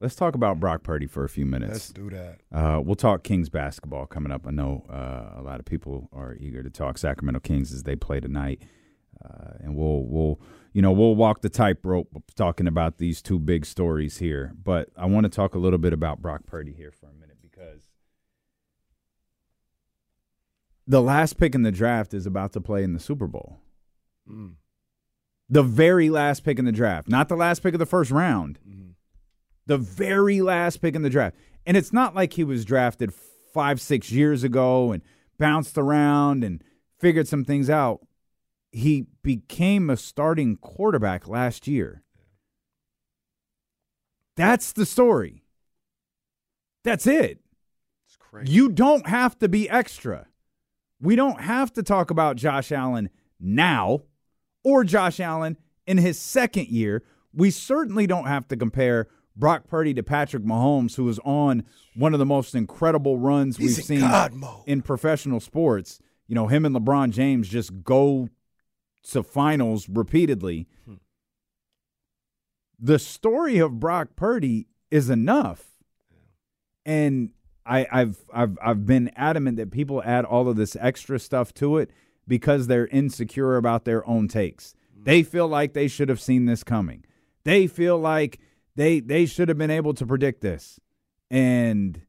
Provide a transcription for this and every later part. Let's talk about Brock Purdy for a few minutes. Let's do that. We'll talk Kings basketball coming up. I know a lot of people are eager to talk Sacramento Kings as they play tonight, and we'll walk the tightrope talking about these two big stories here. But I want to talk a little bit about Brock Purdy here for a minute, because the last pick in the draft is about to play in the Super Bowl. Mm. The very last pick in the draft, not the last pick of the first round. Mm-hmm. The very last pick in the draft. And it's not like he was drafted 5-6 years ago and bounced around and figured some things out. He became a starting quarterback last year. That's the story. That's it. It's crazy. You don't have to be extra. We don't have to talk about Josh Allen now or Josh Allen in his second year. We certainly don't have to compare Brock Purdy to Patrick Mahomes, who is on one of the most incredible runs we've seen in professional sports. You know, him and LeBron James just go to finals repeatedly. Hmm. The story of Brock Purdy is enough. And I've been adamant that people add all of this extra stuff to it because they're insecure about their own takes. They feel like they should have seen this coming. They feel like They should have been able to predict this. And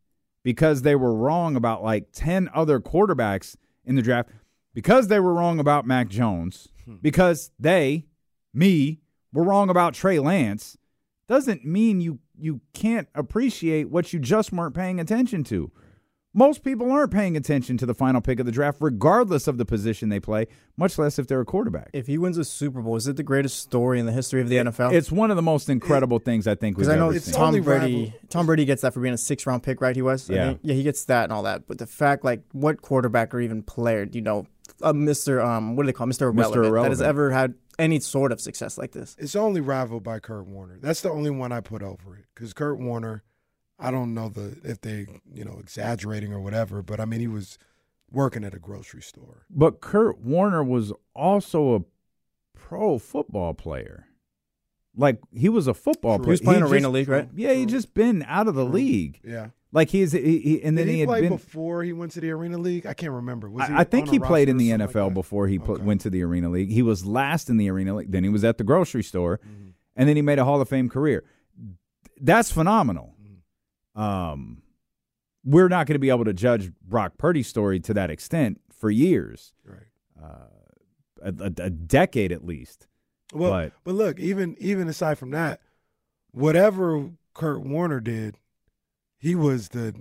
because they were wrong about like 10 other quarterbacks in the draft, because they were wrong about Mac Jones, because me, were wrong about Trey Lance, doesn't mean you can't appreciate what you just weren't paying attention to. Most people aren't paying attention to the final pick of the draft, regardless of the position they play, much less if they're a quarterback. If he wins a Super Bowl, is it the greatest story in the history of the NFL? It's one of the most incredible things I think we've ever seen. Tom Brady gets that for being a 6-round pick, right? He was? Yeah. I mean, yeah, he gets that and all that. But the fact, like, what quarterback or even player, you know, Mr. Irrelevant that has ever had any sort of success like this? It's only rivaled by Kurt Warner. That's the only one I put over it, because Kurt Warner, I don't know if they, exaggerating or whatever, but, I mean, he was working at a grocery store. But Kurt Warner was also a pro football player. Like, he was a football player. He was playing Arena League, right? Yeah, he'd just been out of the league. Yeah. Like, he had been before he went to the Arena League? I can't remember. Was he I think he played in the NFL like before he went to the Arena League. He was last in the Arena League. Then he was at the grocery store, mm-hmm. and then he made a Hall of Fame career. That's phenomenal. We're not going to be able to judge Brock Purdy's story to that extent for years, right? A decade at least. Well, but look, even aside from that, whatever Kurt Warner did, he was the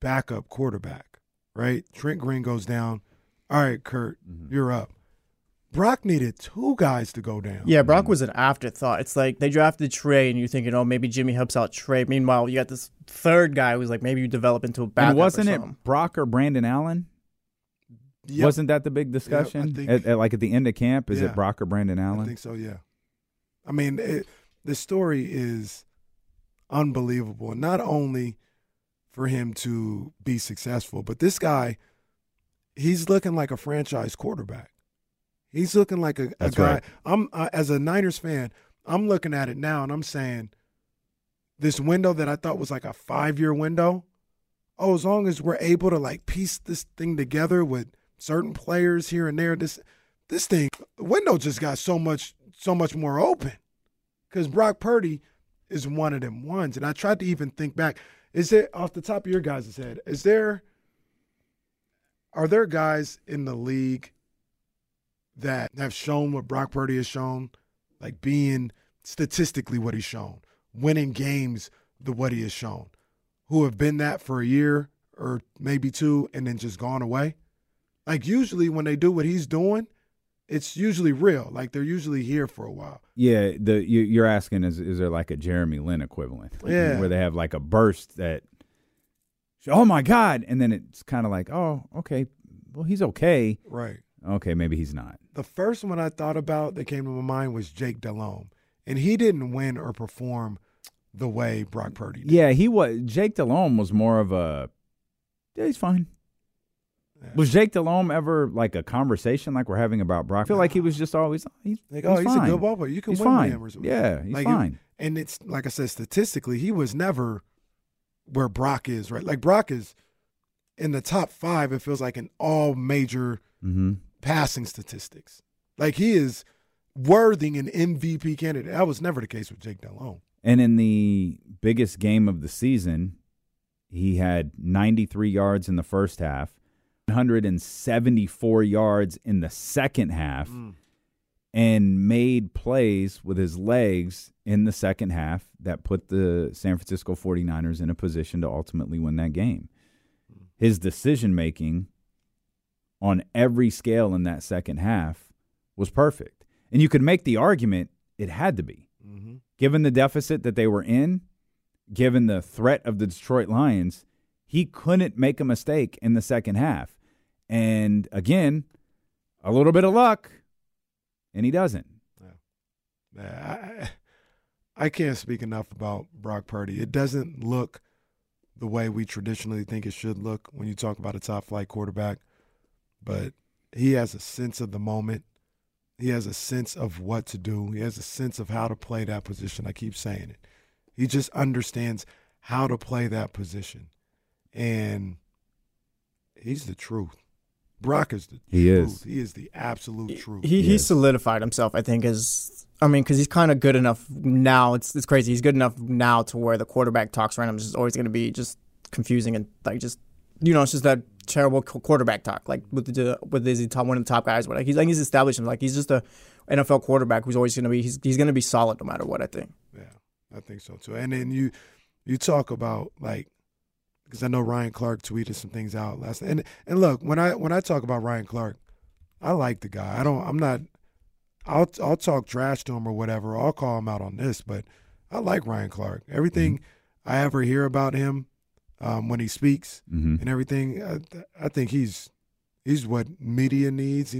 backup quarterback, right? Trent Green goes down. All right, Kurt, mm-hmm. you're up. Brock needed two guys to go down. Yeah, Brock was an afterthought. It's like they drafted Trey, and you're thinking, oh, maybe Jimmy helps out Trey. Meanwhile, you got this third guy who's like, maybe you develop into a backup. And wasn't it Brock or Brandon Allen? Yep. Wasn't that the big discussion at the end of camp? Is it Brock or Brandon Allen? I think so, yeah. I mean, the story is unbelievable. Not only for him to be successful, but this guy, he's looking like a franchise quarterback. He's looking like a guy. Right. I'm as a Niners fan, I'm looking at it now, and I'm saying this window that I thought was like a 5-year window, oh, as long as we're able to, like, piece this thing together with certain players here and there, this thing, the window just got so much more open, because Brock Purdy is one of them ones. And I tried to even think back. Is it off the top of your guys' head, are there guys in the league that have shown what Brock Purdy has shown, like being statistically what he's shown, winning games the what he has shown, who have been that for a year or maybe two and then just gone away. Like usually when they do what he's doing, it's usually real. Like they're usually here for a while. Yeah, you're asking is there like a Jeremy Lin equivalent? Like, yeah, where they have like a burst that, oh my God, and then it's kind of like, oh okay, well he's okay, right? Okay, maybe he's not. The first one I thought about that came to my mind was Jake Delhomme, and he didn't win or perform the way Brock Purdy did. Yeah, he was. Jake Delhomme was more of a, yeah, he's fine. Yeah. Was Jake Delhomme ever like a conversation like we're having about Brock? I feel like he was just always, he's a good ball player. You can win with him or something. Yeah, he's like, fine. And it's, like I said, statistically, he was never where Brock is, right? Like Brock is in the top five, it feels like, in all major passing statistics. Like he is worthing an MVP candidate. That was never the case with Jake Delhomme. And in the biggest game of the season, he had 93 yards in the first half, 174 yards in the second half, and made plays with his legs in the second half that put the San Francisco 49ers in a position to ultimately win that game. His decision-making on every scale in that second half was perfect. And you could make the argument it had to be. Mm-hmm. Given the deficit that they were in, given the threat of the Detroit Lions, he couldn't make a mistake in the second half. And, again, a little bit of luck, and he doesn't. Yeah. I can't speak enough about Brock Purdy. It doesn't look the way we traditionally think it should look when you talk about a top-flight quarterback. But he has a sense of the moment. He has a sense of what to do. He has a sense of how to play that position. I keep saying it. He just understands how to play that position. And he's the truth. Brock is the truth. He is the absolute truth. He solidified himself, I think, because he's kind of good enough now. It's crazy. He's good enough now to where the quarterback talks around him is always going to be just confusing and like just, you know, it's just that terrible quarterback talk. Like one of the top guys. But like he's established him. Like he's just a NFL quarterback who's always going to be he's going to be solid no matter what. I think. Yeah, I think so too. And then you talk about like. Because I know Ryan Clark tweeted some things out last night. And look, when I talk about Ryan Clark, I like the guy. I'll talk trash to him or whatever. I'll call him out on this, but I like Ryan Clark. Everything I ever hear about him when he speaks and everything, I think he's what media needs.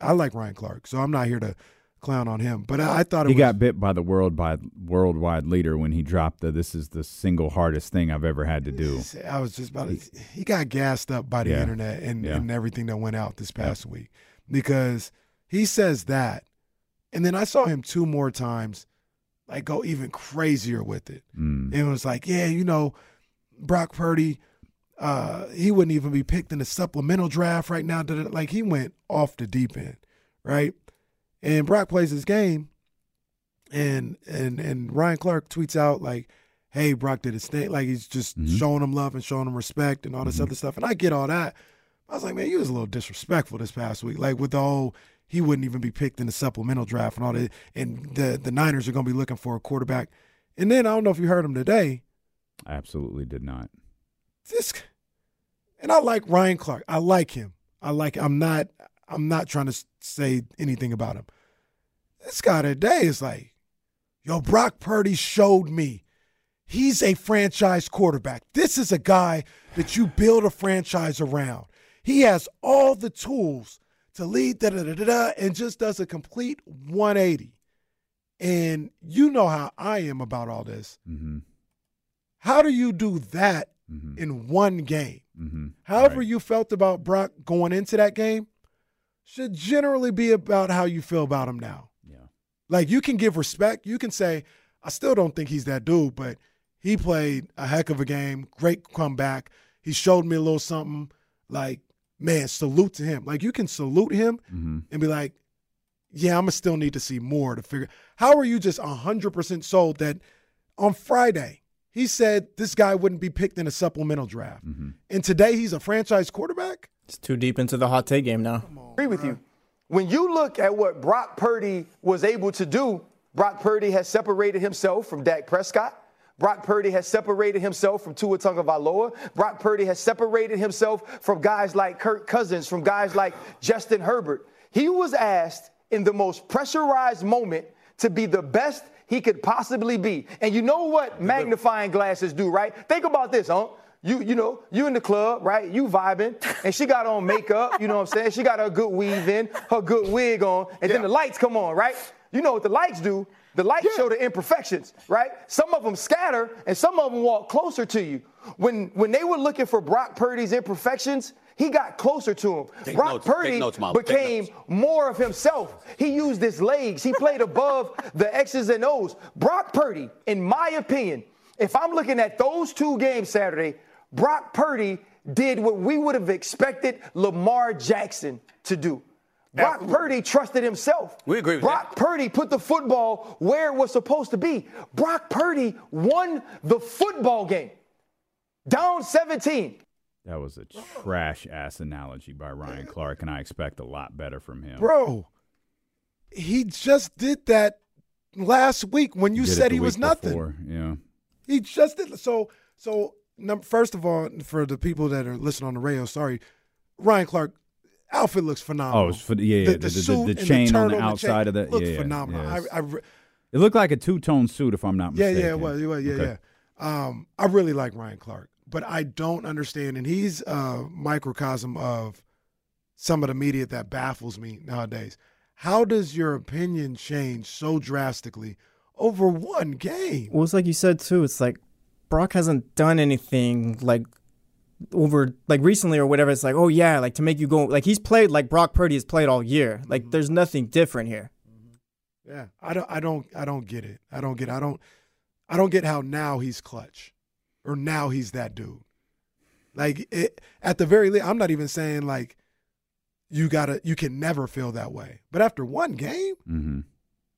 I like Ryan Clark, so I'm not here to clown on him, but I thought he got bit by the worldwide leader when he dropped this is the single hardest thing I've ever had to do. I was just about to, he got gassed up by the internet and everything that went out this past week because he says that, and then I saw him two more times like go even crazier with it. It was like, yeah, you know, Brock Purdy, he wouldn't even be picked in the supplemental draft right now. Like he went off the deep end, right? And Brock plays his game, and Ryan Clark tweets out, like, hey, Brock did his thing. Like, he's just showing him love and showing him respect and all this other stuff. And I get all that. I was like, man, you was a little disrespectful this past week. Like, with the whole, he wouldn't even be picked in the supplemental draft and all that. And the Niners are going to be looking for a quarterback. And then, I don't know if you heard him today. I absolutely did not. And I like Ryan Clark. I like him. I'm not trying to say anything about him. This guy today is like, yo, Brock Purdy showed me he's a franchise quarterback. This is a guy that you build a franchise around. He has all the tools to lead, and just does a complete 180. And you know how I am about all this. Mm-hmm. How do you do that in one game? Mm-hmm. However you felt about Brock going into that game, should generally be about how you feel about him now. Yeah. Like, you can give respect. You can say, I still don't think he's that dude, but he played a heck of a game, great comeback. He showed me a little something. Like, man, salute to him. Like, you can salute him and be like, yeah, I'm going to still need to see more to figure. How are you just 100% sold that on Friday he said this guy wouldn't be picked in a supplemental draft, and today he's a franchise quarterback? It's too deep into the hot take game now. I agree with you. When you look at what Brock Purdy was able to do, Brock Purdy has separated himself from Dak Prescott. Brock Purdy has separated himself from Tua Tagovailoa. Brock Purdy has separated himself from guys like Kirk Cousins, from guys like Justin Herbert. He was asked in the most pressurized moment to be the best he could possibly be. And you know what magnifying glasses do, right? Think about this, huh? You know, you in the club, right? You vibing, and she got on makeup, you know what I'm saying? She got her good weave in, her good wig on, and then the lights come on, right? You know what the lights do. The lights show the imperfections, right? Some of them scatter, and some of them walk closer to you. When they were looking for Brock Purdy's imperfections, he got closer to him. Brock Purdy became more of himself. He used his legs. He played above the X's and O's. Brock Purdy, in my opinion, if I'm looking at those two games Saturday, Brock Purdy did what we would have expected Lamar Jackson to do. Brock Purdy trusted himself. We agree with that. Brock Purdy put the football where it was supposed to be. Brock Purdy won the football game. Down 17. That was a trash-ass analogy by Ryan Clark, and I expect a lot better from him. Bro, he just did that last week when you said he was nothing. Yeah. He just did. So first of all, for the people that are listening on the radio, sorry, Ryan Clark, outfit looks phenomenal. Oh, the chain on the outside of that. Looked phenomenal. Yeah. It looked like a two-tone suit, if I'm not mistaken. Yeah, it was. I really like Ryan Clark, but I don't understand, and he's a microcosm of some of the media that baffles me nowadays. How does your opinion change so drastically over one game? Well, it's like you said, too. It's like Brock hasn't done anything recently or whatever. It's like, oh yeah, like to make you go, like he's played like Brock Purdy has played all year. Like there's nothing different here. Mm-hmm. Yeah, I don't get it. I don't get how now he's clutch, or now he's that dude. Like at the very least, I'm not even saying like you can never feel that way. But after one game,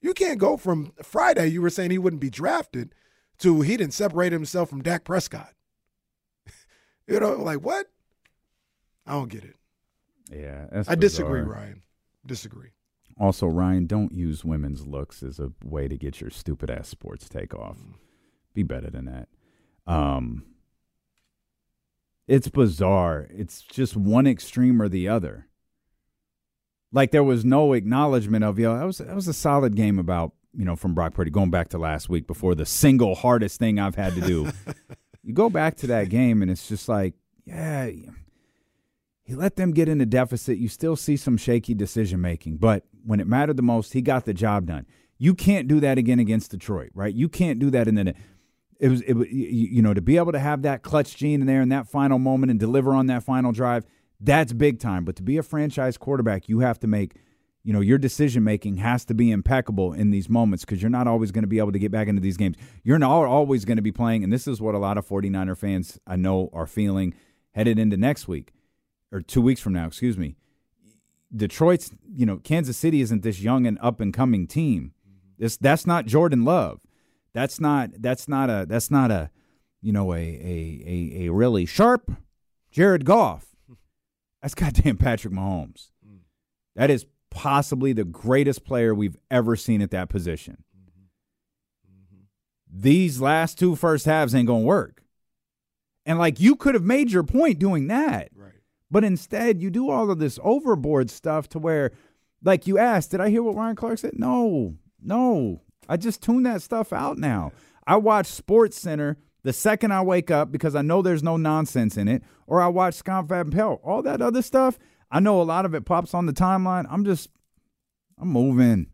you can't go from Friday. You were saying he wouldn't be drafted to he didn't separate himself from Dak Prescott. You know, like what? I don't get it. Yeah, that's bizarre. I disagree, Ryan. Disagree. Also, Ryan, don't use women's looks as a way to get your stupid ass sports take off. Be better than that. It's bizarre. It's just one extreme or the other. Like there was no acknowledgement of that was a solid game about from Brock Purdy. Going back to last week before the single hardest thing I've had to do. You go back to that game, and it's just like, yeah, he let them get into deficit. You still see some shaky decision-making. But when it mattered the most, he got the job done. You can't do that again against Detroit, right? You can't do that. And then to be able to have that clutch gene in there in that final moment and deliver on that final drive, that's big time. But to be a franchise quarterback, you have to make – your decision-making has to be impeccable in these moments because you're not always going to be able to get back into these games. You're not always going to be playing, and this is what a lot of 49er fans I know are feeling headed into next week, or 2 weeks from now, excuse me. Detroit's, Kansas City isn't this young and up-and-coming team. That's not Jordan Love. That's not a really sharp Jared Goff. That's goddamn Patrick Mahomes. That is possibly the greatest player we've ever seen at that position. These last two first halves ain't going to work. And, you could have made your point doing that. Right. But instead, you do all of this overboard stuff to where, you asked, did I hear what Ryan Clark said? No. I just tune that stuff out now. I watch SportsCenter the second I wake up because I know there's no nonsense in it, or I watch Confab Pell. All that other stuff, I know a lot of it pops on the timeline. I'm moving.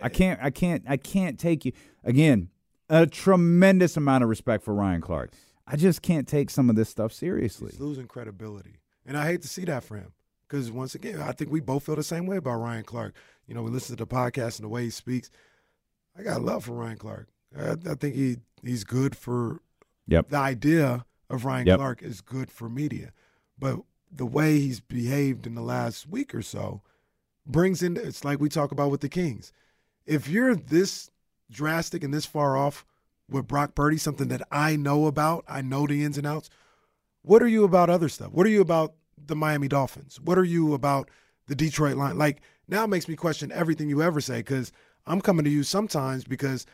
I can't take you. Again, a tremendous amount of respect for Ryan Clark. I just can't take some of this stuff seriously. He's losing credibility. And I hate to see that for him. Because once again, I think we both feel the same way about Ryan Clark. We listen to the podcast and the way he speaks. I got love for Ryan Clark. I think he's good for the idea of Ryan Clark is good for media. But the way he's behaved in the last week or so brings in, it's like we talk about with the Kings. If you're this drastic and this far off with Brock Purdy, something that I know about, I know the ins and outs, what are you about other stuff? What are you about the Miami Dolphins? What are you about the Detroit line. Like, now it makes me question everything you ever say, because I'm coming to you sometimes because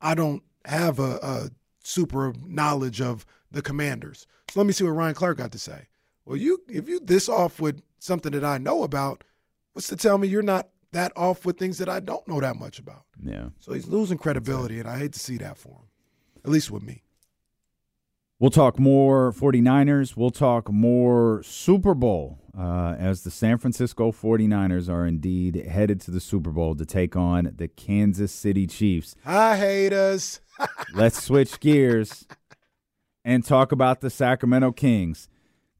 I don't have a super knowledge of the Commanders. So let me see what Ryan Clark got to say. Well, if you this off with something that I know about, what's to tell me you're not that off with things that I don't know that much about? Yeah. So he's losing credibility, and I hate to see that for him, at least with me. We'll talk more 49ers. We'll talk more Super Bowl as the San Francisco 49ers are indeed headed to the Super Bowl to take on the Kansas City Chiefs. Hi, haters. Let's switch gears and talk about the Sacramento Kings.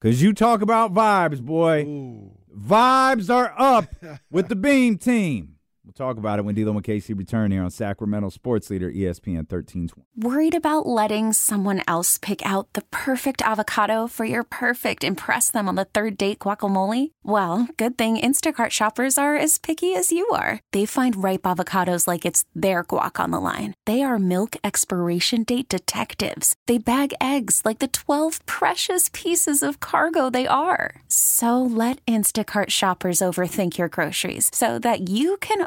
Because you talk about vibes, boy. Ooh. Vibes are up with the Beam team. We'll talk about it when D-Lo and Casey return here on Sacramento Sports Leader ESPN 1320. Worried about letting someone else pick out the perfect avocado for your perfect impress them on the third date guacamole? Well, good thing Instacart shoppers are as picky as you are. They find ripe avocados like it's their guac on the line. They are milk expiration date detectives. They bag eggs like the 12 precious pieces of cargo they are. So let Instacart shoppers overthink your groceries so that you can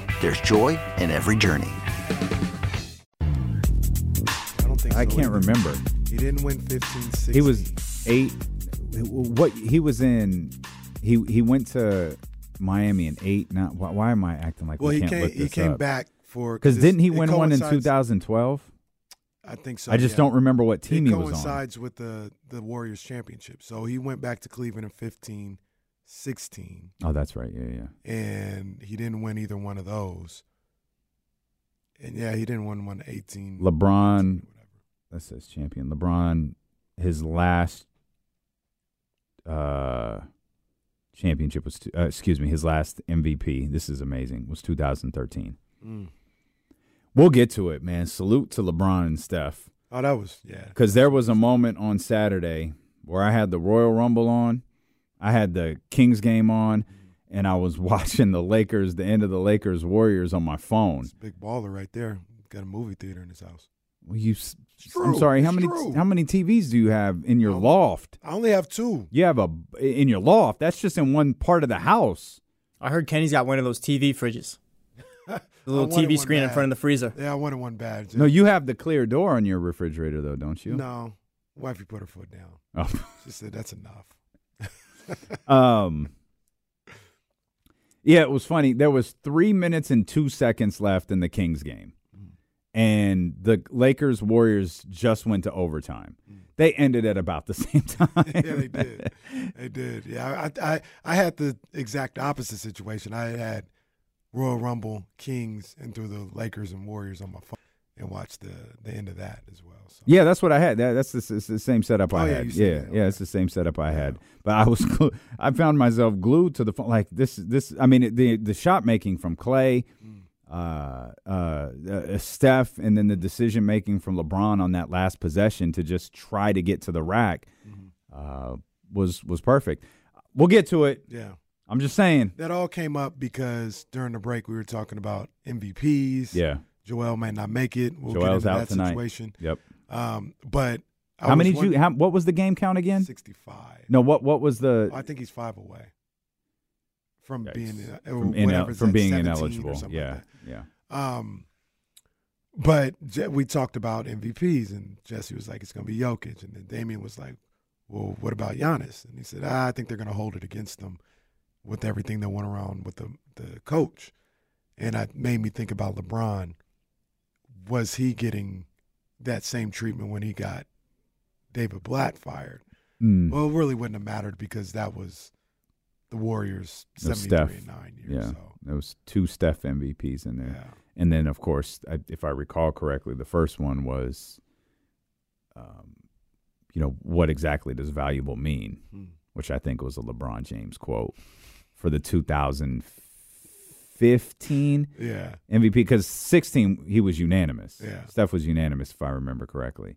There's joy in every journey. I can't remember. He didn't win 15-16. He was 8. What he was in? He went to Miami in 8. Not why am I acting like? Well, he came back for, because didn't he win one in 2012? I think so. I just don't remember what team he was on. It coincides with the Warriors championship, so he went back to Cleveland in 15. 16. Oh, that's right. Yeah. And he didn't win either one of those. And yeah, he didn't win one 18. LeBron, that says champion. LeBron, his last championship was, his last MVP, this is amazing, was 2013. Mm. We'll get to it, man. Salute to LeBron and Steph. Oh, that was, yeah. Because there was a moment on Saturday where I had the Royal Rumble on. I had the Kings game on, and I was watching the end of the Lakers-Warriors on my phone. It's a big baller right there. Got a movie theater in his house. Well, I'm sorry, how many TVs do you have in your loft? I only have 2. You have in your loft? That's just in one part of the house. I heard Kenny's got one of those TV fridges. The little TV screen in front of the freezer. Yeah, I wanted one bad. Dude. No, you have the clear door on your refrigerator, though, don't you? No. Wifey put her foot down. Oh. She said, that's enough. Yeah, it was funny. There was 3 minutes and 2 seconds left in the Kings game, and the Lakers-Warriors just went to overtime. They ended at about the same time. Yeah, they did. They did. Yeah, I had the exact opposite situation. I had Royal Rumble, Kings, and through the Lakers and Warriors on my phone, and watched the end of that as well. So. Yeah, that's what I had. That's the same setup I had. Yeah, okay. Yeah, it's the same setup I had. But I was, I found myself glued to the phone. Like this. I mean, the shot making from Clay, Steph, and then the decision making from LeBron on that last possession to just try to get to the rack was perfect. We'll get to it. Yeah, I'm just saying that all came up because during the break we were talking about MVPs. Yeah. Joel may not make it. We'll Joel's get into out that tonight. Situation. Yep. But I how many? What was the game count again? 65. No. What was the? Oh, I think he's 5 away from being ineligible. Yeah. Like yeah. But we talked about MVPs, and Jesse was like, "It's going to be Jokic," and then Damian was like, "Well, what about Giannis?" And he said, "I think they're going to hold it against them with everything that went around with the coach." And it made me think about LeBron. Was he getting that same treatment when he got David Blatt fired? Mm. Well, it really wouldn't have mattered because that was the Warriors' 73-9 years. Yeah, so. There was two Steph MVPs in there. Yeah. And then, of course, if I recall correctly, the first one was, what exactly does valuable mean? Mm. Which I think was a LeBron James quote for the 2015 MVP. Because 16, he was unanimous. Yeah. Steph was unanimous, if I remember correctly.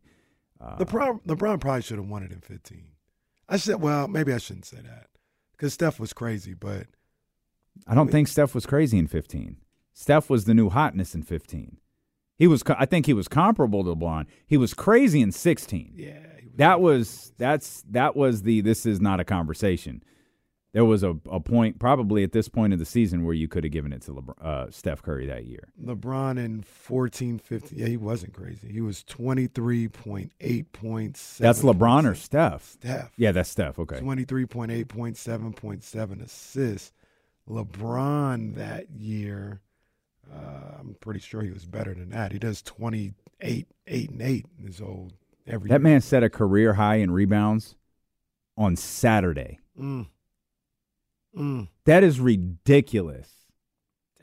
LeBron probably should have won it in 15. I said, well, maybe I shouldn't say that because Steph was crazy, but I don't think Steph was crazy in 15. Steph was the new hotness in 15. He was. I think he was comparable to LeBron. He was crazy in 16. Yeah, this is not a conversation. There was a point probably at this point of the season where you could have given it to Steph Curry that year. LeBron in 14, 15. Yeah, he wasn't crazy. He was 23.8 points. That's LeBron or Steph? Steph. Yeah, that's Steph. Okay. 23.8 points, 7.7 assists. LeBron that year. I'm pretty sure he was better than that. He does 28, 8, and 8 in his old every year. That man set a career high in rebounds on Saturday. That is ridiculous.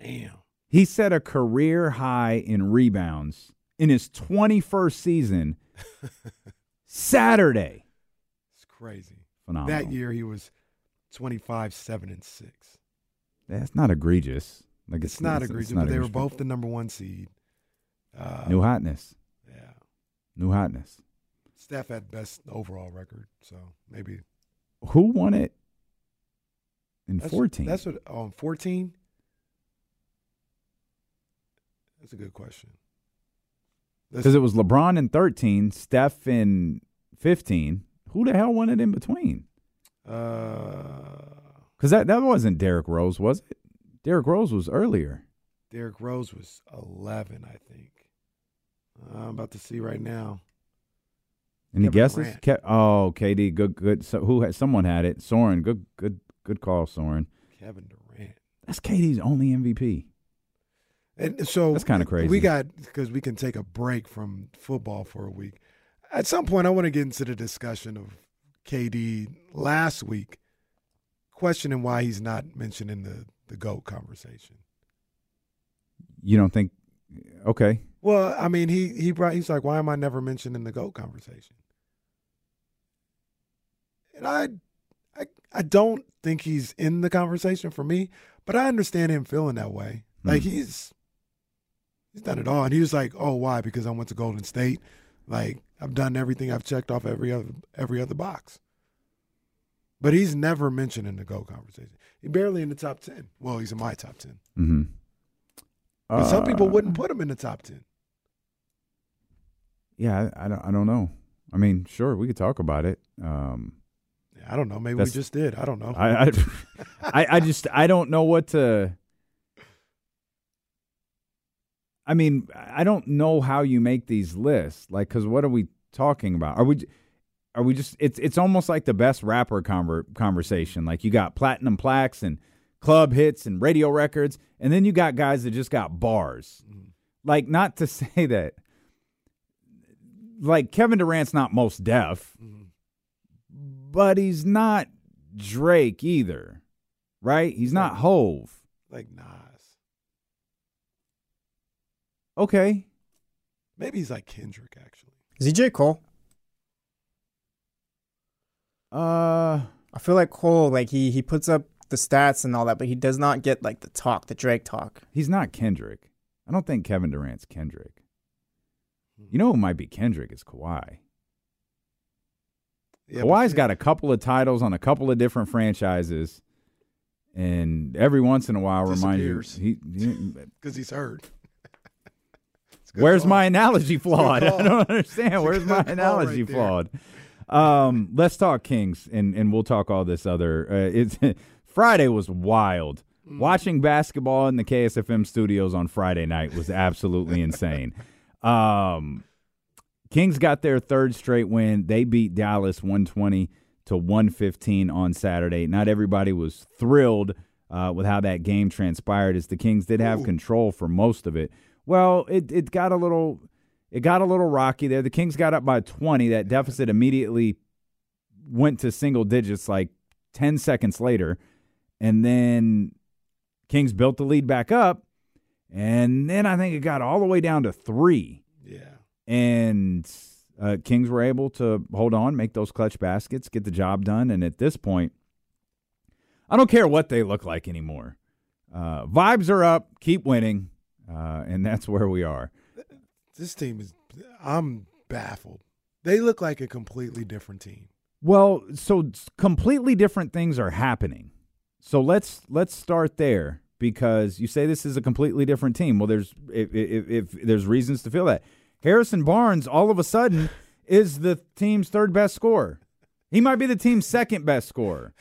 Damn. He set a career high in rebounds in his 21st season Saturday. It's crazy. Phenomenal. That year he was 25, 7, and 6. That's not egregious. Like it's not egregious, but they were both the number one seed. New hotness. Yeah. New hotness. Steph had best overall record, so maybe. Who won it in 14? That's what, on 14? That's a good question. Because it was LeBron in 13, Steph in 15. Who the hell won it in between? Because that wasn't Derrick Rose, was it? Derrick Rose was earlier. Derrick Rose was 11, I think. I'm about to see right now. Any guesses? KD, good. So who had someone had it? Soren, good call, Soren. Kevin Durant. That's KD's only MVP. And so that's kind of crazy. Because we can take a break from football for a week. At some point, I want to get into the discussion of KD last week, questioning why he's not mentioned in the GOAT conversation. You don't think? Okay. Well, I mean, he's like, why am I never mentioned in the GOAT conversation? And I don't think he's in the conversation for me, but I understand him feeling that way. Like he's done it all, and he was like, oh, why? Because I went to Golden State. Like I've done everything. I've checked off every other box. But he's never mentioned in the GOAT conversation. He's barely in the top 10. Well, he's in my top 10. Mm-hmm. But some people wouldn't put him in the top 10. Yeah, I don't know. I mean, sure, we could talk about it. I don't know. Maybe we just did. I don't know. I don't know what to. I mean, I don't know how you make these lists. Like, because what are we talking about? Are we just – it's almost like the best rapper conversation. Like you got platinum plaques and club hits and radio records, and then you got guys that just got bars. Mm-hmm. Like not to say that – like Kevin Durant's not most deaf, mm-hmm. but he's not Drake either, right? He's not Hove. Like Nas. Okay. Maybe he's like Kendrick actually. Is he J. Cole? I feel like Cole, like he puts up the stats and all that, but he does not get like the Drake talk. He's not Kendrick. I don't think Kevin Durant's Kendrick. You know who might be Kendrick is Kawhi. Yeah, Kawhi's got a couple of titles on a couple of different franchises, and every once in a while reminds you because he's hurt. Where's my analogy flawed? I don't understand. Where's my analogy flawed? Let's talk Kings, and we'll talk all this other. Friday was wild. Watching basketball in the KSFM studios on Friday night was absolutely insane. Kings got their third straight win. They beat Dallas 120 to 115 on Saturday. Not everybody was thrilled with how that game transpired is the Kings did have control for most of it. Well, it got a little rocky there. The Kings got up by 20. That deficit immediately went to single digits like 10 seconds later. And then Kings built the lead back up. And then I think it got all the way down to 3. Yeah. And Kings were able to hold on, make those clutch baskets, get the job done. And at this point, I don't care what they look like anymore. Vibes are up. Keep winning. And that's where we are. This team is – I'm baffled. They look like a completely different team. Well, so completely different things are happening. So let's start there, because you say this is a completely different team. Well, if there's reasons to feel that. Harrison Barnes all of a sudden is the team's third best scorer. He might be the team's second best scorer.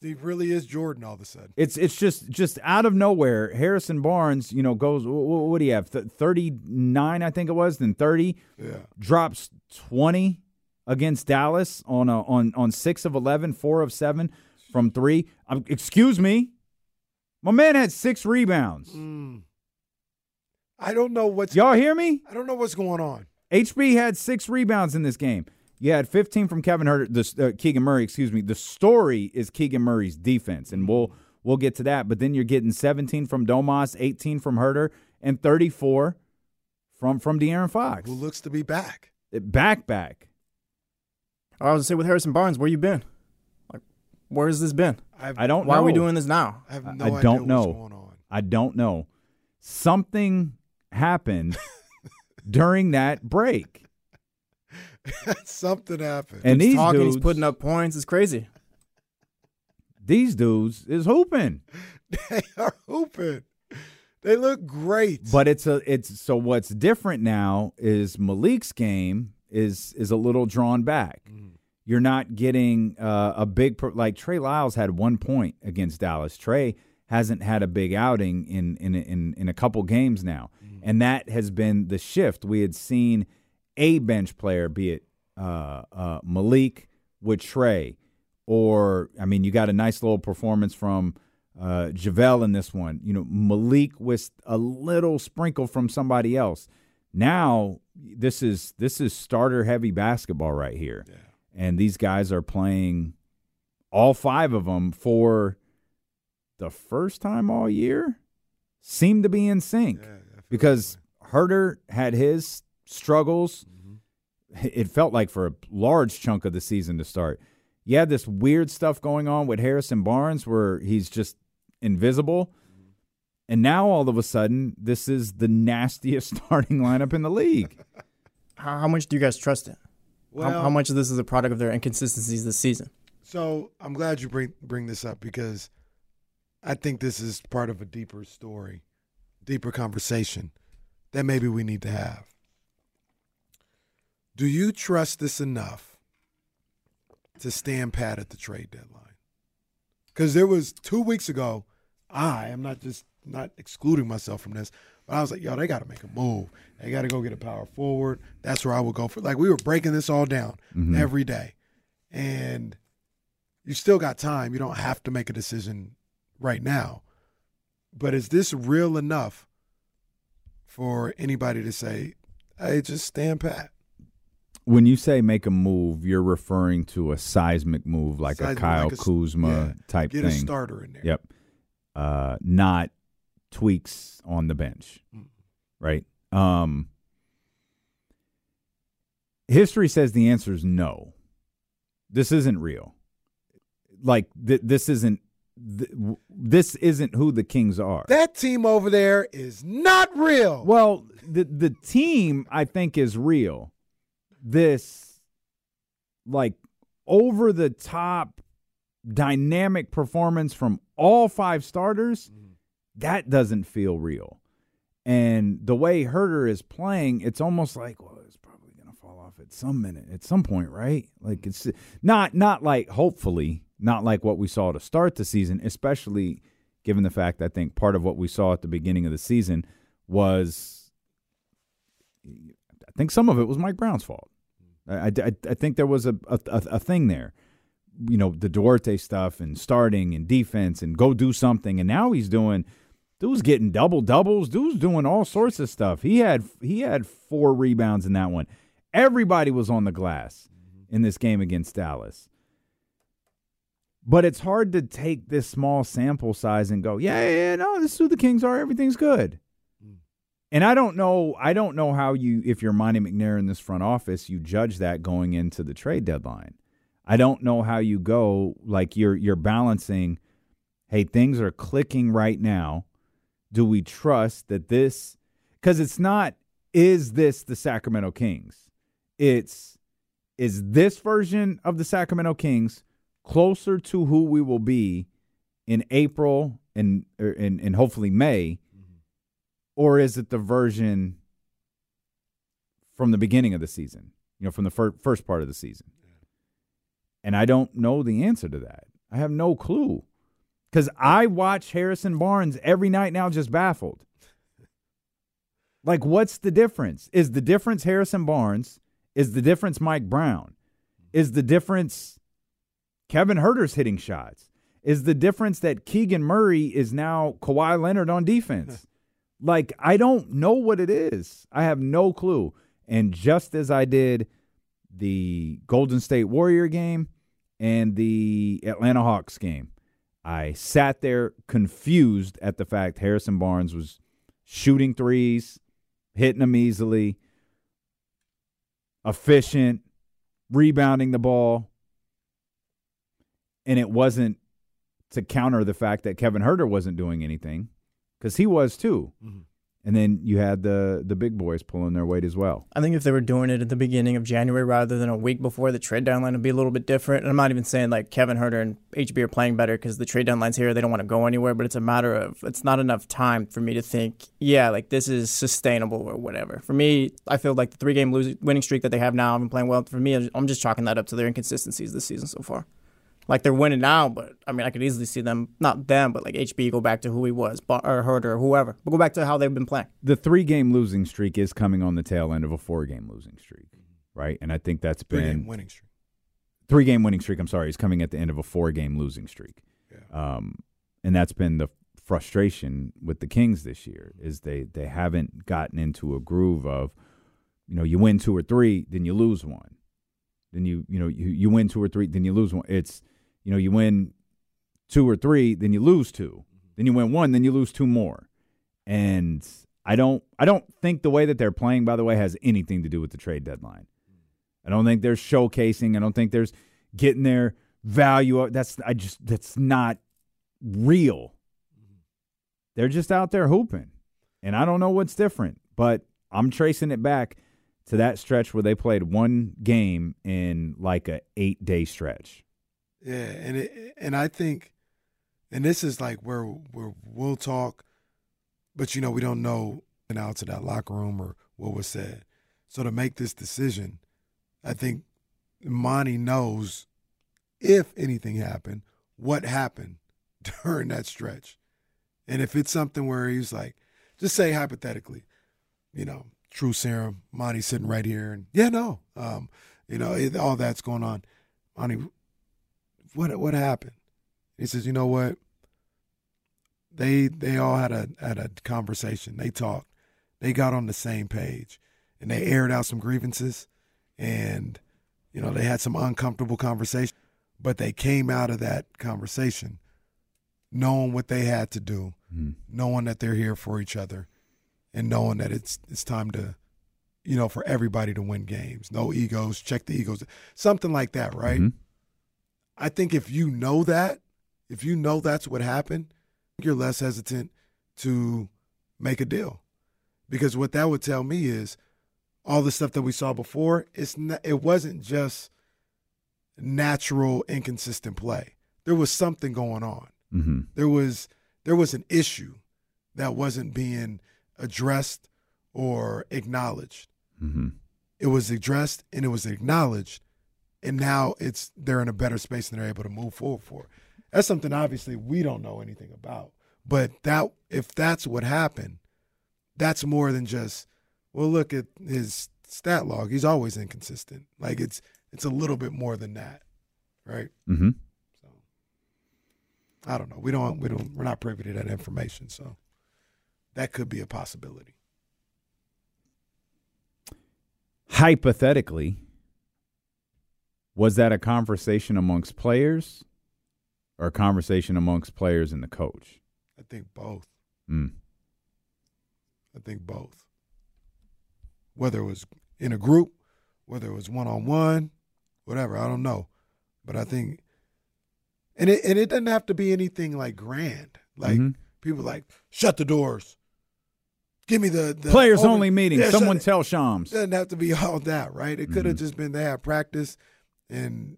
He really is Jordan all of a sudden. It's just out of nowhere. Harrison Barnes, you know, goes, what do you have, 39, I think it was, then 30. Yeah. Drops 20 against Dallas on 6 of 11, 4 of 7 from 3. Excuse me. My man had 6 rebounds. I don't know what's Y'all hear me? I don't know what's going on. HB had 6 rebounds in this game. You had 15 from Kevin Huerter, Keegan Murray, excuse me. The story is Keegan Murray's defense, and we'll get to that. But then you're getting 17 from Domas, 18 from Huerter, and 34 from De'Aaron Fox. Who looks to be back. Back. I was going to say, with Harrison Barnes, where you been? Like, where has this been? I don't know. Why are we doing this now? I have no idea what's going on. I don't know. Something happened during that break. Something happened. And he's talking, dudes, he's putting up points. It's crazy. These dudes is hooping. They are hooping. They look great. But so what's different now is Malik's game is a little drawn back. Mm. You're not getting a big like Trey Lyles had 1 point against Dallas. Trey hasn't had a big outing in a couple games now, and that has been the shift we had seen. A bench player, be it Malik with Trey, or, I mean, you got a nice little performance from JaVale in this one. You know, Malik with a little sprinkle from somebody else. Now this is starter heavy basketball right here, yeah. And these guys are playing all 5 of them for the first time all year. Seem to be in sync, because Huerter had his struggles. It felt like for a large chunk of the season to start. You had this weird stuff going on with Harrison Barnes where he's just invisible. And now all of a sudden, this is the nastiest starting lineup in the league. How much do you guys trust it? Well, how much of this is a product of their inconsistencies this season? So I'm glad you bring this up, because I think this is part of a deeper story, deeper conversation that maybe we need to have. Do you trust this enough to stand pat at the trade deadline? Because there was 2 weeks ago, I'm not excluding myself from this, but I was like, yo, they got to make a move. They got to go get a power forward. That's where I would go for. Like, we were breaking this all down every day. And you still got time. You don't have to make a decision right now. But is this real enough for anybody to say, hey, just stand pat? When you say make a move, you're referring to a seismic move, like a Kyle Kuzma type thing. Get a starter in there. Yep. Not tweaks on the bench, right? History says the answer is no. This isn't real. Like, this isn't who the Kings are. That team over there is not real. Well, the team, I think, is real. This, like, over-the-top dynamic performance from all 5 starters, that doesn't feel real. And the way Huerter is playing, it's almost like, well, it's probably going to fall off at some point, right? Like, it's not like, hopefully, not like what we saw to start the season, especially given the fact I think part of what we saw at the beginning of the season was – I think some of it was Mike Brown's fault. I think there was a thing there. you know, the Duarte stuff and starting and defense and go do something. And now he's doing, dude's getting double doubles. Dude's doing all sorts of stuff. He had 4 rebounds in that one. Everybody was on the glass in this game against Dallas. But it's hard to take this small sample size and go, no, this is who the Kings are. Everything's good. And I don't know how you, if you're Monty McNair in this front office, you judge that going into the trade deadline. I don't know how you go, like you're balancing, hey, things are clicking right now. Do we trust that this, because it's not, is this the Sacramento Kings? It's, is this version of the Sacramento Kings closer to who we will be in April and hopefully May? Or is it the version from the beginning of the season, you know, from the first part of the season? And I don't know the answer to that. I have no clue. Because I watch Harrison Barnes every night now just baffled. Like, what's the difference? Is the difference Harrison Barnes? Is the difference Mike Brown? Is the difference Kevin Huerter's hitting shots? Is the difference that Keegan Murray is now Kawhi Leonard on defense? Like, I don't know what it is. I have no clue. And just as I did the Golden State Warrior game and the Atlanta Hawks game, I sat there confused at the fact Harrison Barnes was shooting threes, hitting them easily, efficient, rebounding the ball. And it wasn't to counter the fact that Kevin Huerter wasn't doing anything. Because he was, too. Mm-hmm. And then you had the big boys pulling their weight as well. I think if they were doing it at the beginning of January rather than a week before the trade deadline, it would be a little bit different. And I'm not even saying, like, Kevin Huerter and HB are playing better because the trade deadline's here. They don't want to go anywhere. But it's a matter of it's not enough time for me to think, yeah, like, this is sustainable or whatever. For me, I feel like the 3-game winning streak that they have now, I've been playing well. For me, I'm just chalking that up to their inconsistencies this season so far. Like, they're winning now, but, I mean, I could easily see them, not them, but, like, HB go back to who he was, or Huerter, or whoever. But go back to how they've been playing. The 3-game losing streak is coming on the tail end of a 4-game losing streak, right? And I think that's been... 3-game winning streak. 3-game winning streak, I'm sorry, is coming at the end of a 4-game losing streak. Yeah. And that's been the frustration with the Kings this year, is they haven't gotten into a groove of, you know, you win 2 or 3, then you lose one. Then you win 2 or 3, then you lose one. It's... You know, you win 2 or 3, then you lose 2. Then you win 1, then you lose 2 more. And I don't think the way that they're playing, by the way, has anything to do with the trade deadline. I don't think there's showcasing. I don't think there's getting their value up. That's not real. They're just out there hooping. And I don't know what's different, but I'm tracing it back to that stretch where they played one game in like a 8-day stretch. Yeah, and I think, and this is like where we'll talk, but, you know, we don't know and out to that locker room or what was said. So to make this decision, I think Monty knows if anything happened, what happened during that stretch. And if it's something where he's like, just say hypothetically, you know, true serum, Monty's sitting right here and, you know, all that's going on. Monty, What happened? He says, you know what? They all had a conversation. They talked. They got on the same page, and they aired out some grievances, and, you know, they had some uncomfortable conversation. But they came out of that conversation knowing what they had to do, knowing that they're here for each other, and knowing that it's time to, you know, for everybody to win games. No egos. Check the egos. Something like that, right? Mm-hmm. I think if you know that, if you know that's what happened, you're less hesitant to make a deal. Because what that would tell me is all the stuff that we saw before, it wasn't just natural, inconsistent play. There was something going on. Mm-hmm. There was an issue that wasn't being addressed or acknowledged. Mm-hmm. It was addressed and it was acknowledged. And now they're in a better space and they're able to move forward for it. That's something obviously we don't know anything about. But that if that's what happened, that's more than just, well, look at his stat log. He's always inconsistent. Like it's a little bit more than that. right? Mm-hmm. So I don't know. We're not privy to that information, so that could be a possibility. Hypothetically, was that a conversation amongst players or a conversation amongst players and the coach? I think both. I think both. Whether it was in a group, whether it was one-on-one, whatever, I don't know. But I think – and it doesn't have to be anything like grand. Like people like, shut the doors. Give me the players-only meeting. Yeah, someone tell Shams. It doesn't have to be all that, right? It could have just been they had practice, and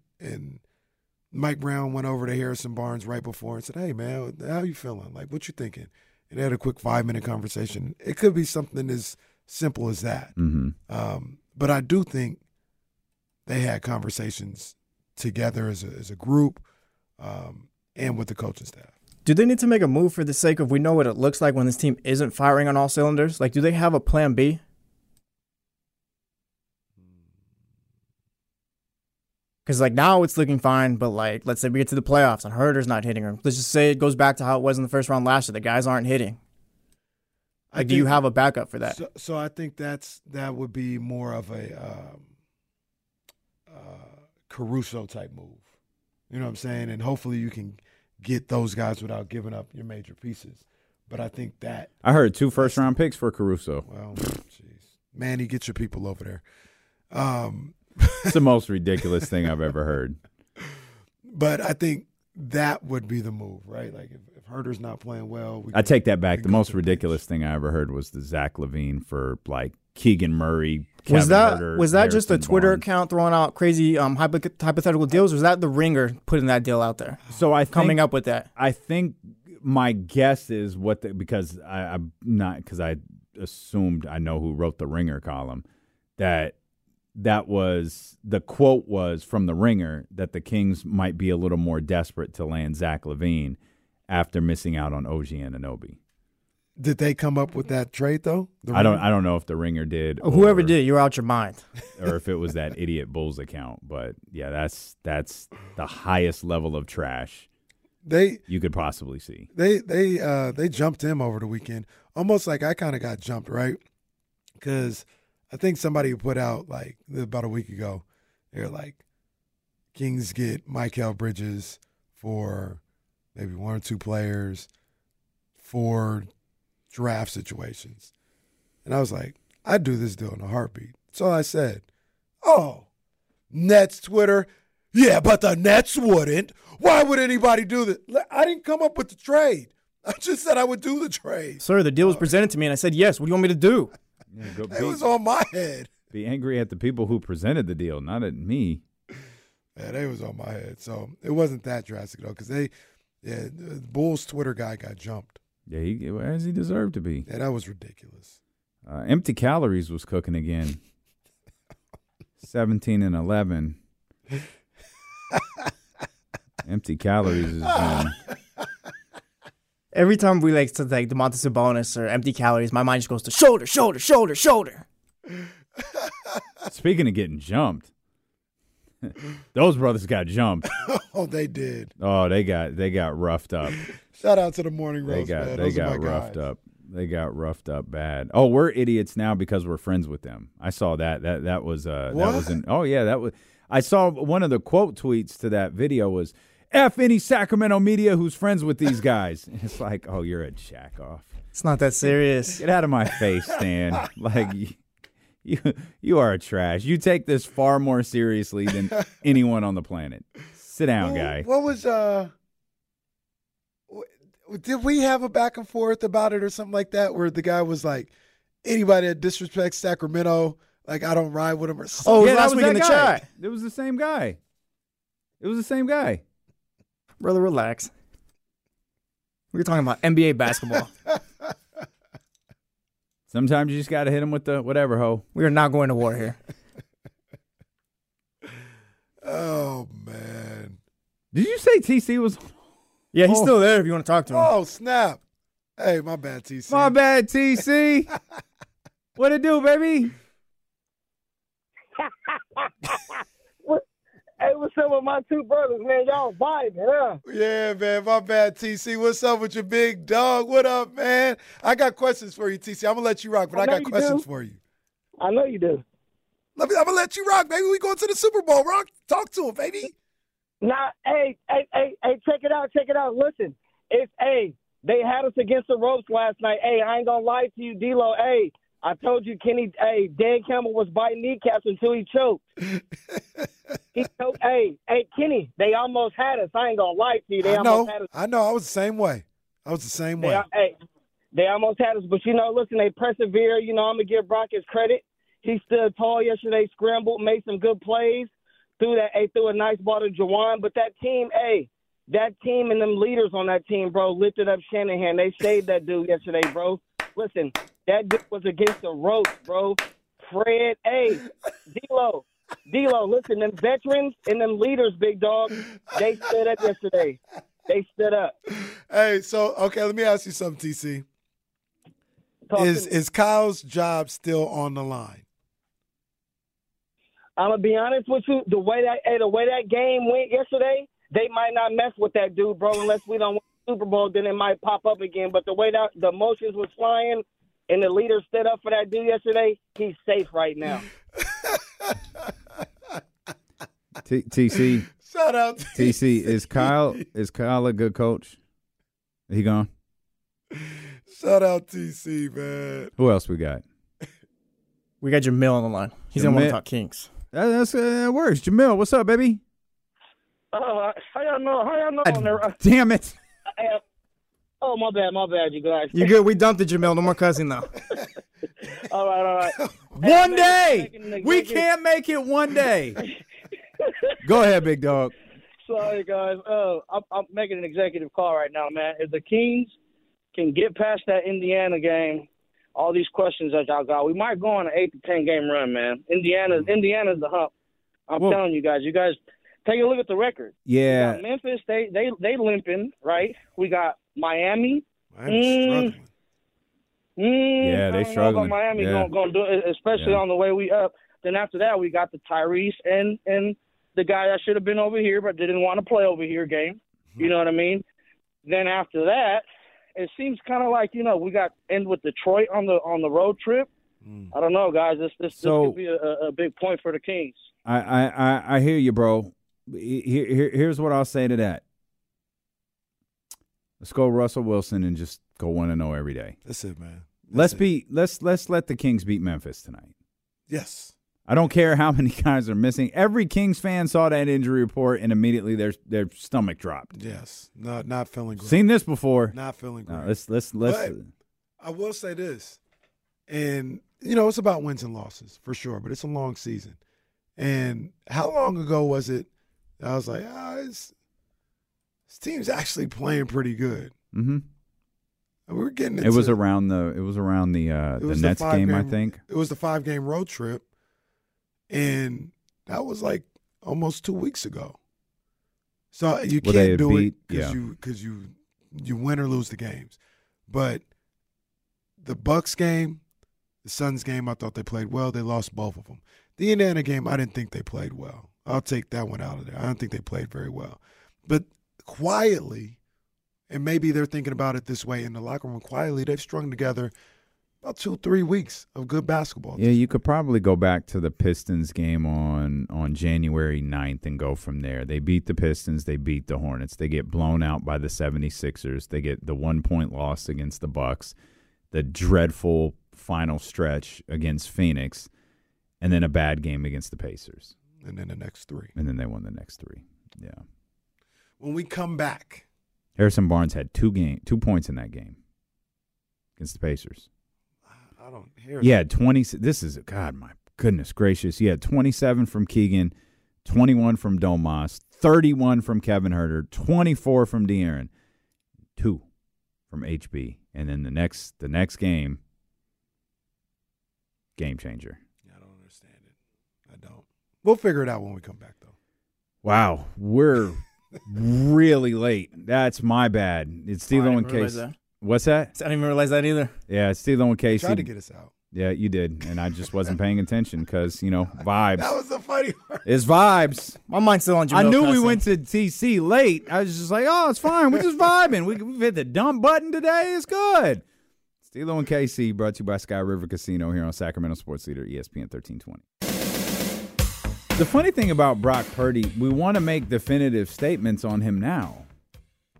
Mike Brown went over to Harrison Barnes right before and said, hey, man, how you feeling? Like, what you thinking? And they had a quick 5-minute conversation. It could be something as simple as that. But I do think they had conversations together as a group and with the coaching staff. Do they need to make a move for the sake of we know what it looks like when this team isn't firing on all cylinders? Like, do they have a plan B? Because, like, now it's looking fine, but, like, let's say we get to the playoffs and Huerter's not hitting him. Let's just say it goes back to how it was in the first round last year. The guys aren't hitting. Like, do you have a backup for that? So I think that would be more of a Caruso-type move. You know what I'm saying? And hopefully you can get those guys without giving up your major pieces. But I think that – I heard 2 first-round picks for Caruso. Well, jeez. Manny, get your people over there. It's the most ridiculous thing I've ever heard. But I think that would be the move, right? Like if Huerter's not playing well. I take that back. The most ridiculous thing I ever heard was the Zach LaVine for like Keegan Murray, Kevin Huerter. Was that just a Twitter account throwing out crazy hypothetical deals? Or was that the Ringer putting that deal out there? So I think, coming up with that. I think my guess is because I assumed I know who wrote the Ringer column that. That was the quote was from the Ringer that the Kings might be a little more desperate to land Zach LaVine after missing out on OG Anunoby. Did they come up with that trade though? I don't know if the Ringer did. Whoever did, you're out your mind. Or if it was that idiot Bulls account, but yeah, that's the highest level of trash you could possibly see. They jumped him over the weekend, almost like I kind of got jumped, right? Because I think somebody put out, like, about a week ago, they were like, Kings get Mikal Bridges for maybe 1 or 2 players for draft situations. And I was like, I'd do this deal in a heartbeat. So I said, oh, Nets Twitter, yeah, but the Nets wouldn't. Why would anybody do this? I didn't come up with the trade. I just said I would do the trade. Sir, the deal was presented to me, and I said, yes, what do you want me to do? Yeah, it was on my head. Be angry at the people who presented the deal, not at me. Yeah, they was on my head. So it wasn't that drastic, though, because the Bulls Twitter guy got jumped. Yeah, as he deserved to be. Yeah, that was ridiculous. Empty Calories was cooking again. 17-11. Empty Calories is gone. Every time we like to like Domantas Sabonis or Empty Calories, my mind just goes to shoulder, shoulder, shoulder, shoulder. Speaking of getting jumped, those brothers got jumped. Oh, they did. Oh, they got roughed up. Shout out to the Morning Rose. They got roughed up. They got roughed up bad. Oh, we're idiots now because we're friends with them. I saw that. That was I saw one of the quote tweets to that video was, F any Sacramento media who's friends with these guys. And it's like, oh, you're a jack-off. It's not that serious. Get out of my face, Stan. Like, you are a trash. You take this far more seriously than anyone on the planet. Sit down, guy. What was did we have a back and forth about it or something like that where the guy was like, anybody that disrespects Sacramento, like I don't ride with him or something? Oh, yeah, last week in the chat. It was the same guy. Brother, relax. We're talking about NBA basketball. Sometimes you just got to hit him with the whatever, ho. We are not going to war here. Oh, man. Did you say TC was? Yeah, he's still there if you want to talk to him. Oh, snap. Hey, my bad, TC. My bad, TC. What it do, baby? Hey, what's up with my two brothers, man? Y'all vibing, huh? Yeah, man. My bad, TC. What's up with your big dog? What up, man? I got questions for you, TC. I'm going to let you rock, but I got questions for you. I know you do. I'm going to let you rock, baby. We going to the Super Bowl, Rock. Talk to him, baby. Nah, hey, check it out. Listen, they had us against the ropes last night. Hey, I ain't going to lie to you, D-Lo. Hey, I told you, Kenny, hey, Dan Campbell was biting kneecaps until he choked. He choked. Hey, Kenny, they almost had us. I ain't going to lie to you. I know. I was the same way. They almost had us. But, listen, they persevere. I'm going to give Brock his credit. He stood tall yesterday, scrambled, made some good plays, threw a nice ball to Jawan. But that team and them leaders on that team, bro, lifted up Shanahan. They saved that dude yesterday, bro. Listen. That dude was against the ropes, bro. Fred, D-Lo, listen, them veterans and them leaders, big dog, they stood up yesterday. They stood up. Hey, so, okay, let me ask you something, TC. Is Kyle's job still on the line? I'm going to be honest with you. The way that game went yesterday, they might not mess with that dude, bro, unless we don't win the Super Bowl, then it might pop up again. But the way that the emotions was flying – and the leader stood up for that dude yesterday, he's safe right now. TC. Shout out to TC. Is Kyle a good coach? He gone? Shout out TC, man. Who else we got? We got Jamil on the line. He's on One Talk Kings. That works. Jamil, what's up, baby? How y'all know? Damn it. Oh, my bad, you guys. You good? We dumped it, Jamil. No more cousin now. All right. We can't make it one day. Go ahead, big dog. Sorry, guys. I'm making an executive call right now, man. If the Kings can get past that Indiana game, all these questions that y'all got, we might go on an 8-10 game run, man. Indiana's the hump. I'm telling you guys. You guys take a look at the record. Yeah. We got Memphis, they limping, right? We got Miami. They struggling. Miami gonna do it, especially on the way we up. Then after that, we got the Tyrese and the guy that should have been over here but didn't want to play over here game. Mm-hmm. You know what I mean? Then after that, it seems kind of like we got end with Detroit on the road trip. Mm. I don't know, guys. This could be a big point for the Kings. I hear you, bro. Here's what I'll say to that. Let's go Russell Wilson and just go 1-0 every day. That's it, man. Let's let the Kings beat Memphis tonight. Yes. I don't care how many guys are missing. Every Kings fan saw that injury report and immediately their stomach dropped. Yes. No, not feeling great. Seen this before. Not feeling great. No, let's I will say this. And it's about wins and losses for sure, but it's a long season. And how long ago was it? I was like, this team's actually playing pretty good. Mm-hmm. We're getting into it was around the Nets game, I think. It was the 5-game road trip, and that was like almost 2 weeks ago. So you can't do it because you win or lose the games. But the Bucks game, the Suns game, I thought they played well. They lost both of them. The Indiana game, I didn't think they played well. I'll take that one out of there. I don't think they played very well, but. Quietly, and maybe they're thinking about it this way in the locker room, quietly they've strung together about 2-3 weeks of good basketball. Yeah, you could probably go back to the Pistons game on January 9th and go from there. They beat the Pistons. They beat the Hornets. They get blown out by the 76ers. They get the 1-point loss against the Bucks, the dreadful final stretch against Phoenix, and then a bad game against the Pacers. And then the next three. And then they won the next three. Yeah. When we come back, Harrison Barnes had 2 points in that game against the Pacers. I don't hear. He had 20. This is God, my goodness gracious. He had 27 from Keegan, 21 from Domas, 31 from Kevin Huerter, 24 from De'Aaron, 2 from HB, and then the next game, game changer. I don't understand it. I don't. We'll figure it out when we come back, though. Wow, we're. Really late. That's my bad. It's Steelo and Casey. What's that? I didn't even realize that either. Yeah, it's Steelo and Casey. Tried to get us out. Yeah, you did, and I just wasn't paying attention because vibes. That was a funny. Mighty Hard. It's vibes. My mind's still on Jamil. I knew Preston. We went to TC late. I was just like, oh, it's fine. We're just vibing. We've hit the dumb button today. It's good. Steelo and Casey, brought to you by Sky River Casino here on Sacramento Sports Leader, ESPN 1320. The funny thing about Brock Purdy, we want to make definitive statements on him now.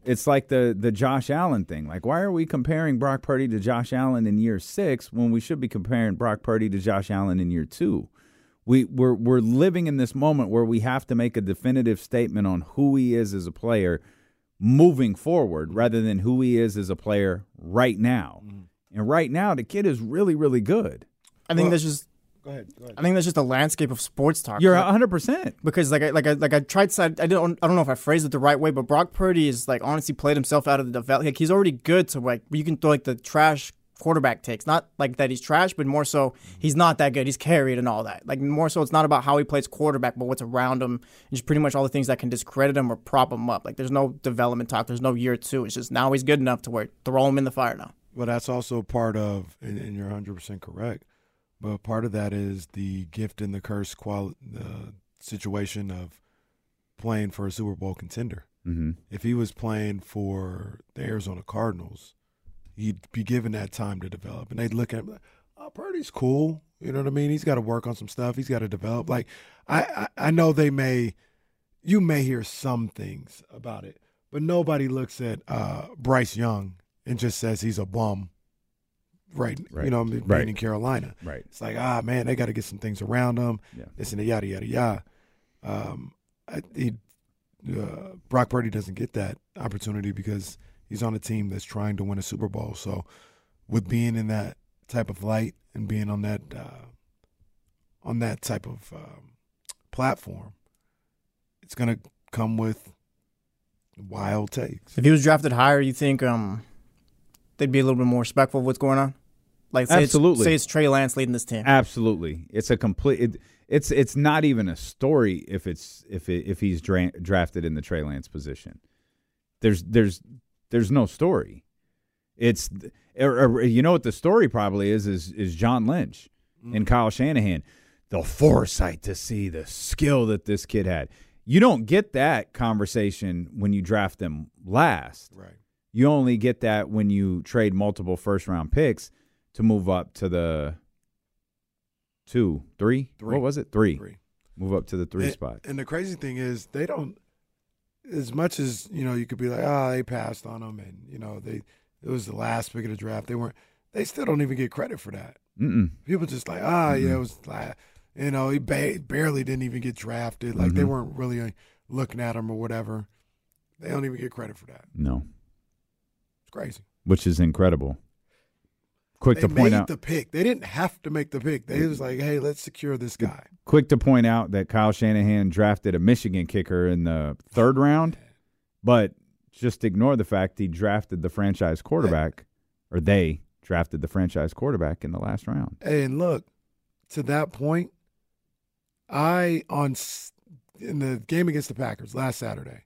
It's like the Josh Allen thing. Like, why are we comparing Brock Purdy to Josh Allen in year 6 when we should be comparing Brock Purdy to Josh Allen in year 2? We're living in this moment where we have to make a definitive statement on who he is as a player moving forward rather than who he is as a player right now. Mm-hmm. And right now, the kid is really, really good. I think that's just Go ahead. I think that's just the landscape of sports talk. You're 100%. Because I don't know if I phrased it the right way, but Brock Purdy is honestly played himself out of the development. Like, he's already good to you can throw the trash quarterback takes. Not that he's trash, but more so he's not that good. He's carried and all that. More so it's not about how he plays quarterback, but what's around him. It's pretty much all the things that can discredit him or prop him up. There's no development talk. There's no year two. It's just now he's good enough to throw him in the fire now. Well, that's also part of, and you're 100% correct, but part of that is the gift and the curse situation of playing for a Super Bowl contender. Mm-hmm. If he was playing for the Arizona Cardinals, he'd be given that time to develop. And they'd look at him like, oh, Purdy's cool. You know what I mean? He's got to work on some stuff. He's got to develop. I know you may hear some things about it, but nobody looks at Bryce Young and just says he's a bum. Right, you know, being in Carolina. Right. It's like, man, they got to get some things around them. Yeah. This and the yada, yada, yada. Brock Purdy doesn't get that opportunity because he's on a team that's trying to win a Super Bowl. So with being in that type of light and being on that type of platform, it's going to come with wild takes. If he was drafted higher, you think they'd be a little bit more respectful of what's going on? Absolutely. Say it's Trey Lance leading this team. Absolutely. It's a complete it's not even a story if he's drafted in the Trey Lance position. There's no story. It's you know what the story probably is John Lynch and Kyle Shanahan. The foresight to see the skill that this kid had. You don't get that conversation when you draft them last. Right. You only get that when you trade multiple first-round picks to move up to the three. What was it? Three. Move up to the three spot. And the crazy thing is they don't – as much as, you know, you could be like, they passed on them and, you know, it was the last pick of the draft. They still don't even get credit for that. Mm-mm. People just like, yeah, it was – you know, he barely didn't even get drafted. Like, they weren't really looking at him or whatever. They don't even get credit for that. No. Crazy, which is incredible. Quick to point out the pick. They didn't have to make the pick. They was like, hey, let's secure this guy. Quick to point out that Kyle Shanahan drafted a Michigan kicker in the third round, but just ignore the fact he drafted the franchise quarterback, or they drafted the franchise quarterback in the last round. And look, to that point, in the game against the Packers last Saturday,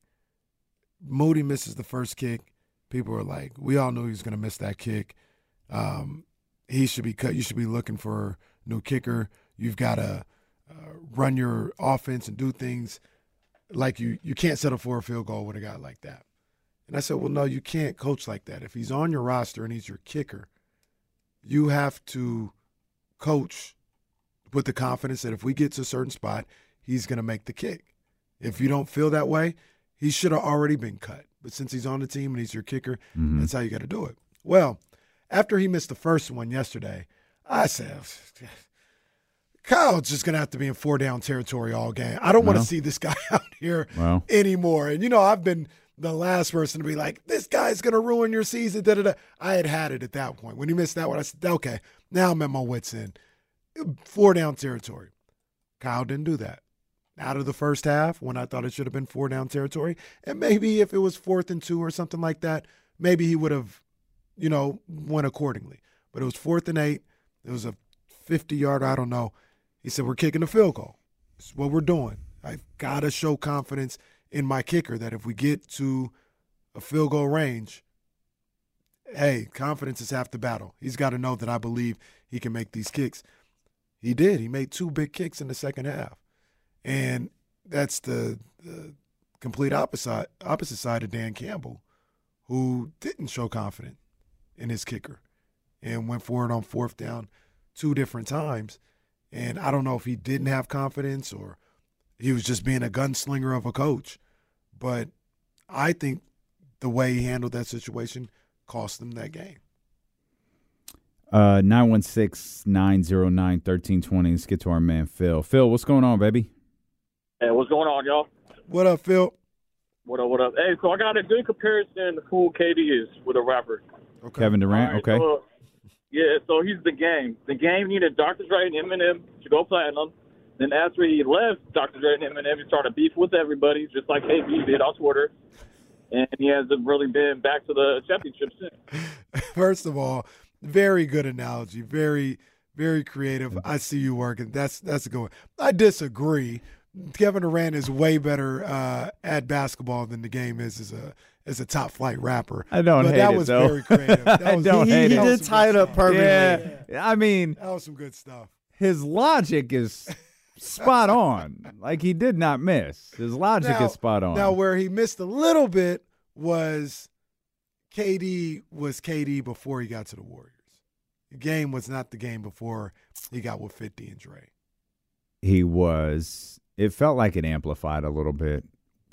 Moody misses the first kick. People were like, we all knew he was going to miss that kick. He should be cut. You should be looking for a new kicker. You've got to run your offense and do things like you can't settle for a field goal with a guy like that. And I said, well, no, you can't coach like that. If he's on your roster and he's your kicker, you have to coach with the confidence that if we get to a certain spot, he's going to make the kick. If you don't feel that way, he should have already been cut. But since he's on the team and he's your kicker, that's how you got to do it. Well, after he missed the first one yesterday, I said, Kyle's just going to have to be in four-down territory all game. I don't want to see this guy out here anymore. And, you know, I've been the last person to be like, this guy's going to ruin your season, da-da-da. I had it at that point. When he missed that one, I said, okay, now I'm at my wits' end. Four-down territory. Kyle didn't do that. Out of the first half, when I thought it should have been four-down territory, and maybe if it was 4th and 2 or something like that, maybe he would have, you know, went accordingly. But it was 4th and 8. It was a 50-yard, I don't know. He said, we're kicking a field goal. It's what we're doing. I've got to show confidence in my kicker that if we get to a field goal range, hey, confidence is half the battle. He's got to know that I believe he can make these kicks. He did. He made 2 big kicks in the second half. And that's the complete opposite side of Dan Campbell, who didn't show confidence in his kicker and went for it on fourth down two different times. And I don't know if he didn't have confidence or he was just being a gunslinger of a coach. But I think the way he handled that situation cost them that game. 916-909-1320. Let's get to our man, Phil. Phil, what's going on, baby? Hey, what's going on, y'all? What up, Phil? What up, what up? Hey, so I got a good comparison to who KD is with a rapper. Okay. Kevin Durant, right, okay. So, yeah, so he's the game. The game needed Dr. Dre and Eminem to go platinum. Then after he left Dr. Dre and Eminem, he started beef with everybody, just like KD did on Twitter. And he hasn't really been back to the championship since. First of all, very good analogy. Very, very creative. I see you working. That's a good one. I disagree. Kevin Durant is way better at basketball than the game is as a top flight rapper. I don't hate it, though. That was very creative. He did tie it up perfectly. Yeah. I mean, that was some good stuff. His logic is spot on. Like, he did not miss. His logic is spot on. Now, where he missed a little bit was KD before he got to the Warriors. The game was not the game before he got with 50 and Dre. He was. It felt like it amplified a little bit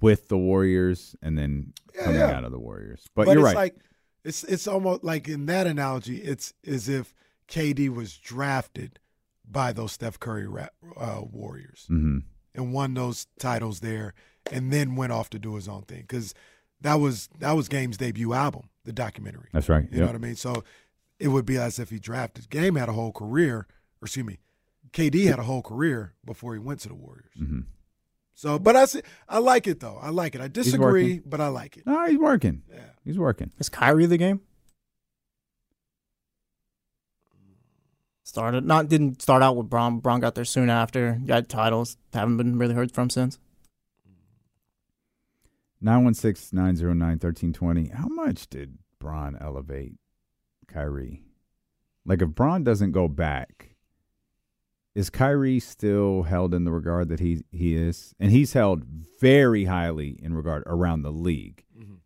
with the Warriors and then coming out of the Warriors. But you're right. Like, it's almost like in that analogy, it's as if KD was drafted by those Steph Curry Warriors and won those titles there and then went off to do his own thing. Because that was Game's debut album, the documentary. That's right. You know what I mean? So it would be as if he drafted. Game had a whole career, or excuse me, KD had a whole career before he went to the Warriors. Mm-hmm. So, but I like it, though. I like it. I disagree, but I like it. No, he's working. Yeah, he's working. Is Kyrie the game? Didn't start out with Bron. Bron got there soon after. Got titles. Haven't been really heard from since. 916-909-1320. How much did Bron elevate Kyrie? Like, if Bron doesn't go back, is Kyrie still held in the regard that he is? And he's held very highly in regard around the league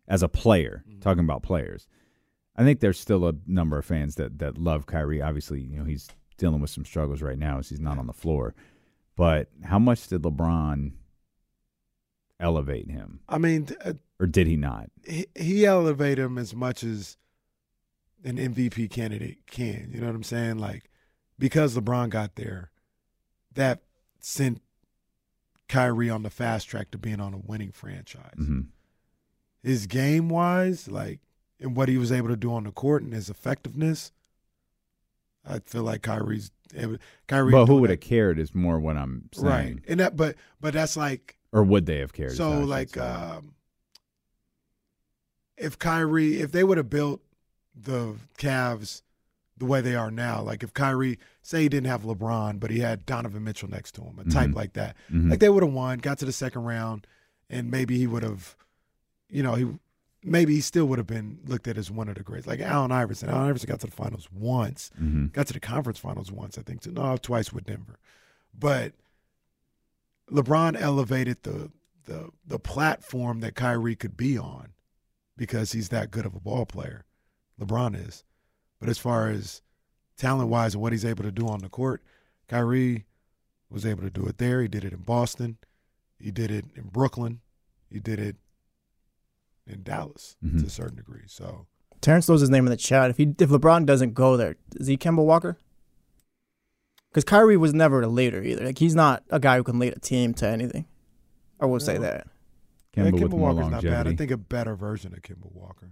as a player, talking about players. I think there's still a number of fans that love Kyrie. Obviously, you know, he's dealing with some struggles right now as he's not on the floor. But how much did LeBron elevate him? I mean, or did he not? He elevated him as much as an MVP candidate can. You know what I'm saying? Like, because LeBron got there, that sent Kyrie on the fast track to being on a winning franchise. Mm-hmm. His game wise, like, and what he was able to do on the court and his effectiveness, I feel like Kyrie's. Kyrie. But who would have cared is more what I'm saying, right? And that, but that's like. Or would they have cared? So, like, if they would have built the Cavs the way they are now, like if Kyrie, say he didn't have LeBron, but he had Donovan Mitchell next to him, a type like that, like they would have won, got to the second round, and maybe he would have, you know, he still would have been looked at as one of the greats. Like Allen Iverson. Allen Iverson got to the finals once, got to the conference finals once, I think, twice with Denver. But LeBron elevated the platform that Kyrie could be on because he's that good of a ball player. LeBron is. But as far as talent-wise and what he's able to do on the court, Kyrie was able to do it there. He did it in Boston. He did it in Brooklyn. He did it in Dallas to a certain degree. So Terrence throws his name in the chat. If LeBron doesn't go there, is he Kemba Walker? Because Kyrie was never a leader either. Like, he's not a guy who can lead a team to anything. I will say that. Kemba Walker's not bad. I think a better version of Kemba Walker.